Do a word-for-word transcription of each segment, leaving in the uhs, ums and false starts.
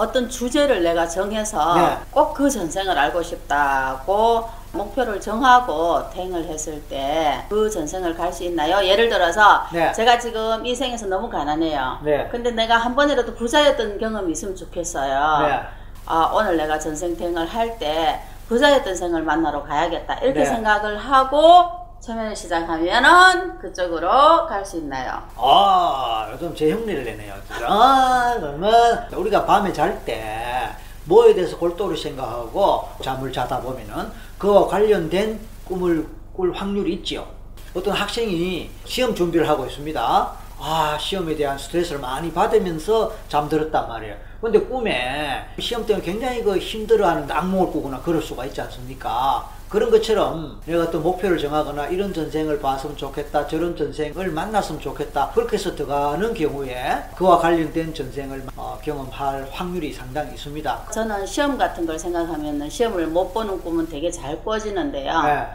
어떤 주제를 내가 정해서 네. 꼭 그 전생을 알고 싶다고 목표를 정하고 대행을 했을 때 그 전생을 갈 수 있나요? 예를 들어서 네. 제가 지금 이 생에서 너무 가난해요. 네. 근데 내가 한 번이라도 부자였던 경험이 있으면 좋겠어요. 네. 아, 오늘 내가 전생 대행을 할 때 부자였던 생을 만나러 가야겠다 이렇게 네. 생각을 하고 처음에 시작하면은 그쪽으로 갈 수 있나요? 아, 요즘 제 흉내를 내네요. 아, 그러면 우리가 밤에 잘 때 뭐에 대해서 골똘히 생각하고 잠을 자다 보면은 그와 관련된 꿈을 꿀 확률이 있지요. 어떤 학생이 시험 준비를 하고 있습니다. 아, 시험에 대한 스트레스를 많이 받으면서 잠들었단 말이에요. 근데 꿈에 시험 때문에 굉장히 그 힘들어하는 악몽을 꾸거나 그럴 수가 있지 않습니까? 그런 것처럼 내가 어떤 목표를 정하거나 이런 전생을 봤으면 좋겠다, 저런 전생을 만났으면 좋겠다 그렇게 해서 들어가는 경우에 그와 관련된 전생을 어, 경험할 확률이 상당히 있습니다. 저는 시험 같은 걸 생각하면 시험을 못 보는 꿈은 되게 잘 꿔지는데요. 네.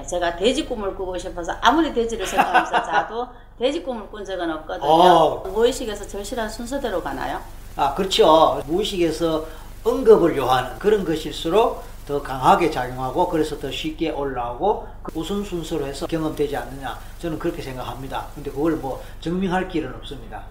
예, 제가 돼지 꿈을 꾸고 싶어서 아무리 돼지를 생각하면서 자도 돼지 꿈을 꾼 적은 없거든요. 어. 무의식에서 절실한 순서대로 가나요? 아, 그렇죠. 무의식에서 언급을 요하는 그런 것일수록 더 강하게 작용하고 그래서 더 쉽게 올라오고 우선순서로 해서 경험되지 않느냐, 저는 그렇게 생각합니다. 근데 그걸 뭐 증명할 길은 없습니다.